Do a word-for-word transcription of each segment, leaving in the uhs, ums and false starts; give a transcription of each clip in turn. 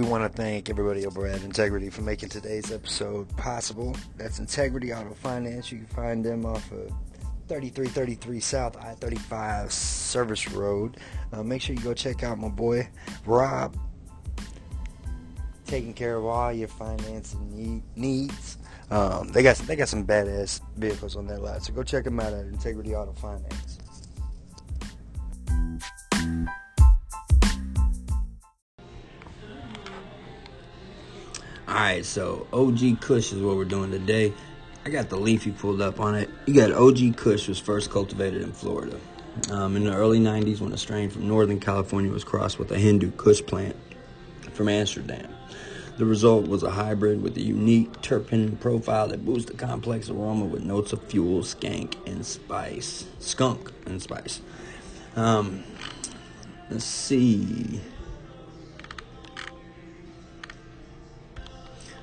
We want to thank everybody over at Integrity for making today's episode possible. That's Integrity Auto Finance. You can find them off of thirty-three thirty-three South I thirty-five Service Road. Uh, make sure you go check out my boy, Rob. Taking care of all your financing need, needs. Um, they got they got some badass vehicles on their lot, so go check them out at Integrity Auto Finance. All right, so O G Kush is what we're doing today. I got the leafy pulled up on it. You got O G Kush was first cultivated in Florida um, in the early nineties when a strain from Northern California was crossed with a Hindu Kush plant from Amsterdam. The result was a hybrid with a unique terpene profile that boosts a complex aroma with notes of fuel, skunk, and spice. Skunk and spice. Um, let's see.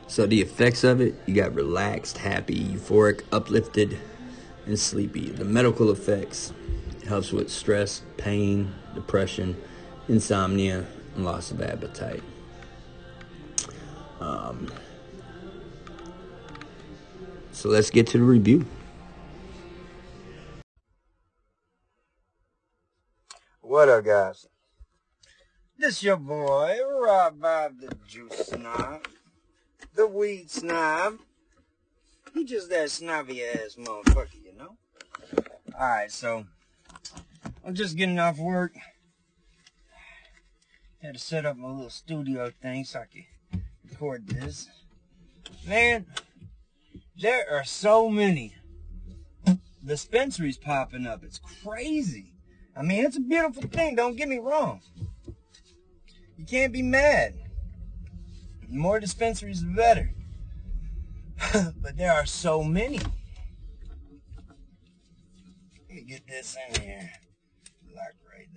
So the effects of it, you got relaxed, happy, euphoric, uplifted, and sleepy. The medical effects, it helps with stress, pain, depression, insomnia, and loss of appetite. Um, so let's get to the review. What up, guys? This your boy, Rob Bob the Juice Snob, the Weed Snob. He just that snobby ass motherfucker, you know? Alright, so I'm just getting off work. Had to set up my little studio thing so I could record this. Man, there are so many dispensaries popping up. It's crazy. I mean, it's a beautiful thing, don't get me wrong. You can't be mad. The more dispensaries the better. But there are so many. Let me get this in here. Lock right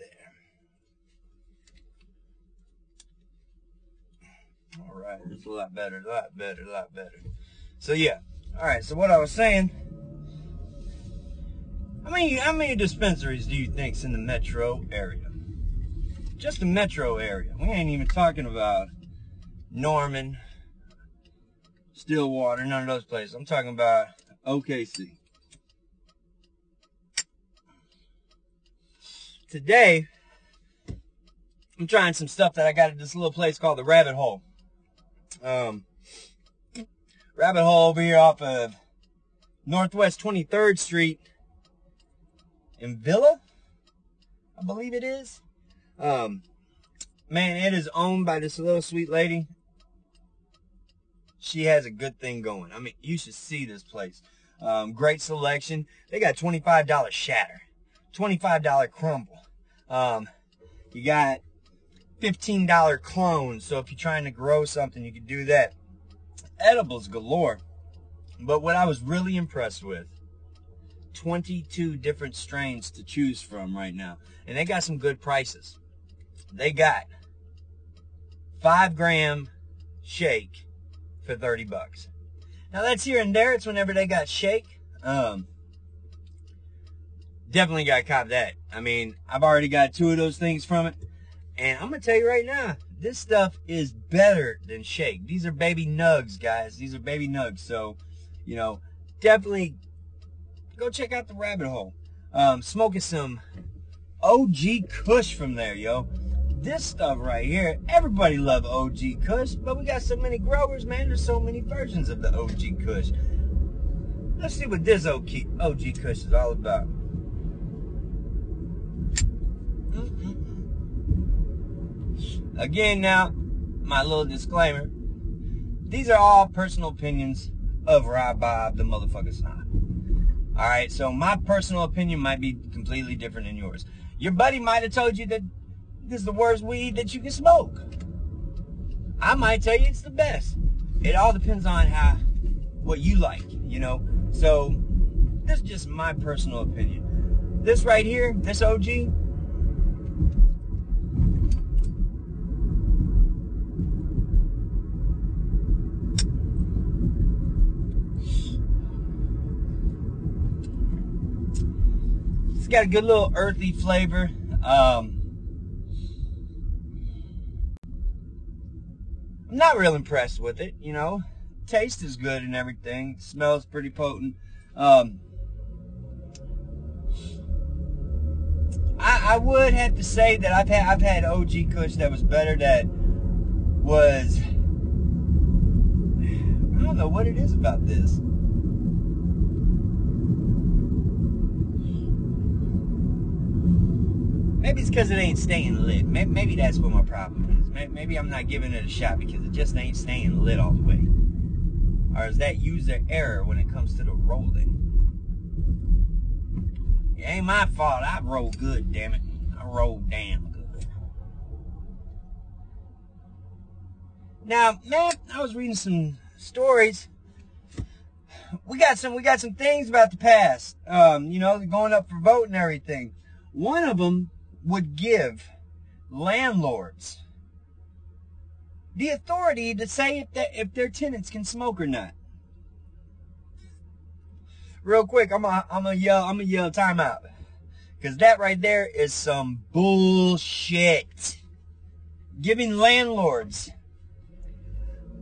there. All right, it's a lot better, a lot better, a lot better. So yeah, all right. So what I was saying, I mean, how many dispensaries do you think's in the metro area? Just the metro area. We ain't even talking about Norman, Stillwater, none of those places. I'm talking about O K C. Today, I'm trying some stuff that I got at this little place called the Rabbit Hole. Um, Rabbit Hole over here off of Northwest twenty-third Street in Villa, I believe it is. Um, man, it is owned by this little sweet lady. She has a good thing going. I mean, you should see this place. Um, great selection. They got twenty-five dollar shatter, twenty-five dollar crumble. Um, you got fifteen dollar clones, so if you're trying to grow something, you can do that. Edibles galore. But what I was really impressed with, twenty-two different strains to choose from right now. And they got some good prices. They got five gram shake for thirty bucks. Now that's here and there. It's whenever they got shake. Um, definitely got to cop that. I mean, I've already got two of those things from it. And I'm going to tell you right now, this stuff is better than shake. These are baby nugs, guys. These are baby nugs. So, you know, definitely go check out the Rabbit Hole. Um, smoking some O G Kush from there, yo. This stuff right here, everybody love O G Kush, but we got so many growers, man. There's so many versions of the O G Kush. Let's see what this O G Kush is all about. Again, now, my little disclaimer. These are all personal opinions of Rob Bob, the motherfucker Snob. All right, so my personal opinion might be completely different than yours. Your buddy might have told you that this is the worst weed that you can smoke. I might tell you it's the best. It all depends on how, what you like, you know. So, this is just my personal opinion. This right here, this O G... got a good little earthy flavor. Um, I'm not real impressed with it, you know. Taste is good and everything. It smells pretty potent. Um, I, I would have to say that I've had I've had O G Kush that was better. That was, I don't know what it is about this. Maybe it's because it ain't staying lit. Maybe, maybe that's what my problem is. Maybe, maybe I'm not giving it a shot because it just ain't staying lit all the way. Or is that user error when it comes to the rolling? It ain't my fault. I roll good, damn it. I roll damn good. Now, man, I was reading some stories. We got some. We got some things about the past. Um, you know, going up for vote and everything. One of them would give landlords the authority to say if, they, if their tenants can smoke or not. Real quick, I'm a, I'm a yell, I'm a yell timeout, because that right there is some bullshit. Giving landlords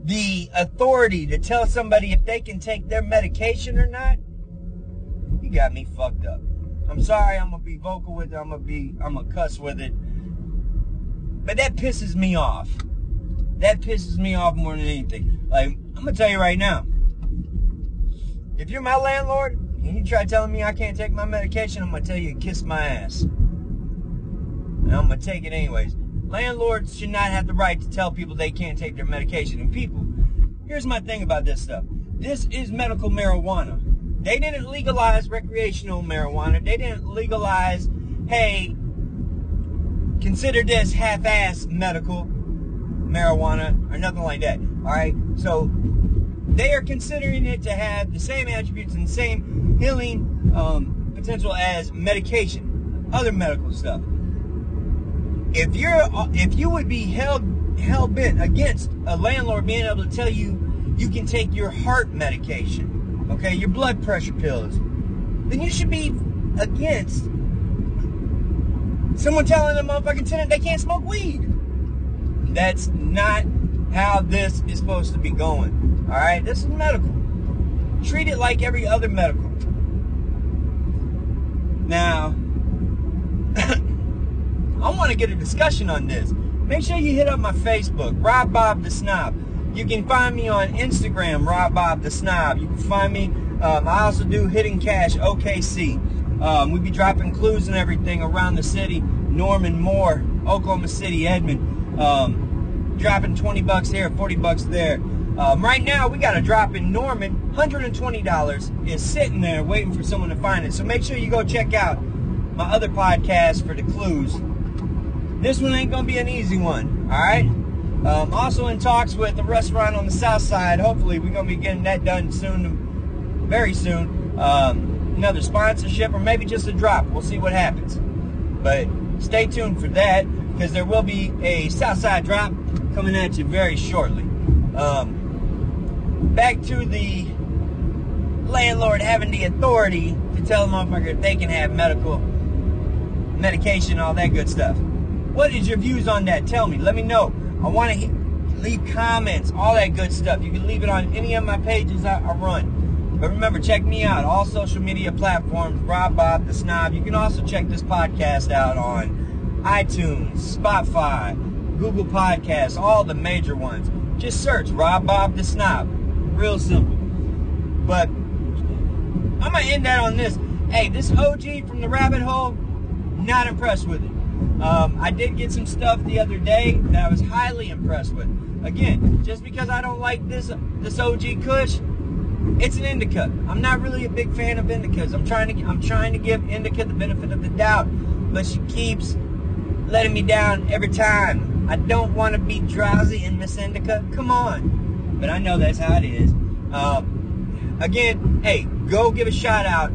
the authority to tell somebody if they can take their medication or not, you got me fucked up. I'm sorry, I'm gonna be vocal with it. I'm gonna be, I'm gonna cuss with it. But that pisses me off. That pisses me off more than anything. Like, I'm gonna tell you right now. If you're my landlord and you try telling me I can't take my medication, I'm gonna tell you to kiss my ass. And I'm gonna take it anyways. Landlords should not have the right to tell people they can't take their medication. And people, here's my thing about this stuff. This is medical marijuana. They didn't legalize recreational marijuana. They didn't legalize, hey, consider this half-ass medical marijuana or nothing like that. All right? So they are considering it to have the same attributes and same healing um, potential as medication, other medical stuff. If you're, if you would be hell, hell-bent against a landlord being able to tell you you can take your heart medication, okay, your blood pressure pills, then you should be against someone telling a motherfucking tenant they can't smoke weed. That's not how this is supposed to be going. All right, this is medical. Treat it like every other medical. Now, I want to get a discussion on this. Make sure you hit up my Facebook, Rob Bob the Snob. You can find me on Instagram, Rob Bob the Snob. You can find me. Um, I also do Hidden Cash O K C. Um, we be dropping clues and everything around the city. Norman, Moore, Oklahoma City, Edmond. Um, dropping twenty bucks here, forty bucks there. Um, right now, we got a drop in Norman. one hundred twenty dollars is sitting there waiting for someone to find it. So make sure you go check out my other podcast for the clues. This one ain't going to be an easy one, all right? Um, also in talks with a restaurant on the south side. Hopefully we're going to be getting that done soon, very soon. Um, another sponsorship or maybe just a drop. We'll see what happens. But stay tuned for that, because there will be a south side drop coming at you very shortly. Um, back to the landlord having the authority to tell a motherfucker if they can have medical medication, all that good stuff. What is your views on that? Tell me. Let me know. I want to leave comments, all that good stuff. You can leave it on any of my pages I, I run. But remember, check me out. All social media platforms, Rob Bob the Snob. You can also check this podcast out on iTunes, Spotify, Google Podcasts, all the major ones. Just search Rob Bob the Snob. Real simple. But I'm going to end that on this. Hey, this O G from the Rabbit Hole, not impressed with it. Um, I did get some stuff the other day that I was highly impressed with. Again, just because I don't like this this O G Kush, it's an indica. I'm not really a big fan of indicas. I'm trying to I'm trying to give indica the benefit of the doubt, but she keeps letting me down every time. I don't want to be drowsy and miss indica. Come on, but I know that's how it is. Um, again, hey, go give a shout out.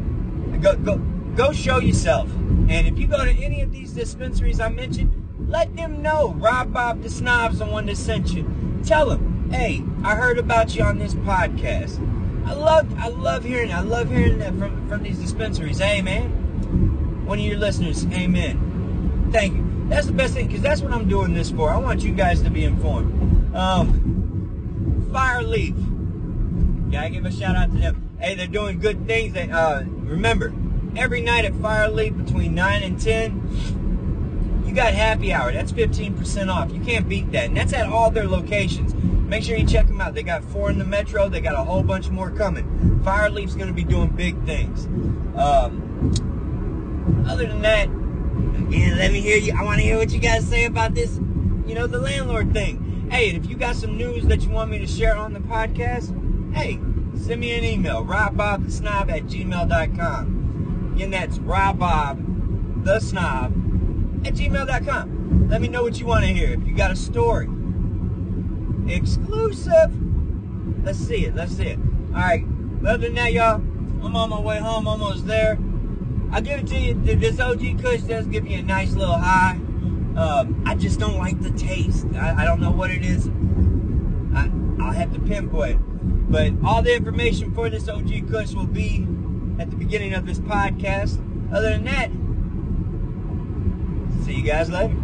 Go go go show yourself. And if you go to any of these dispensaries I mentioned, let them know Rob Bob the Snob's the one that sent you. Tell them, hey, I heard about you on this podcast. I love, I love hearing, I love hearing that from, from these dispensaries. Hey, man, one of your listeners, amen. Thank you. That's the best thing, because that's what I'm doing this for. I want you guys to be informed. Um, Fire Leaf. Gotta give a shout out to them. Hey, they're doing good things. They, uh, remember, every night at Fire Leaf between nine and ten, you got happy hour. That's fifteen percent off. You can't beat that. And that's at all their locations. Make sure you check them out. They got four in the metro. They got a whole bunch more coming. Fire Leaf's going to be doing big things. Um, other than that, again, let me hear you. I want to hear what you guys say about this, you know, the landlord thing. Hey, and if you got some news that you want me to share on the podcast, hey, send me an email, rob bob the snob at gmail dot com. Again, that's rob bob the snob at gmail dot com. Let me know what you want to hear. If you got a story, exclusive, let's see it, let's see it. All right, other than that, y'all, I'm on my way home, almost there. I'll give it to you, this O G Kush does give me a nice little high. Um, I just don't like the taste. I, I don't know what it is. I, I'll have to pinpoint. But all the information for this O G Kush will be at the beginning of this podcast. Other than that, see you guys later.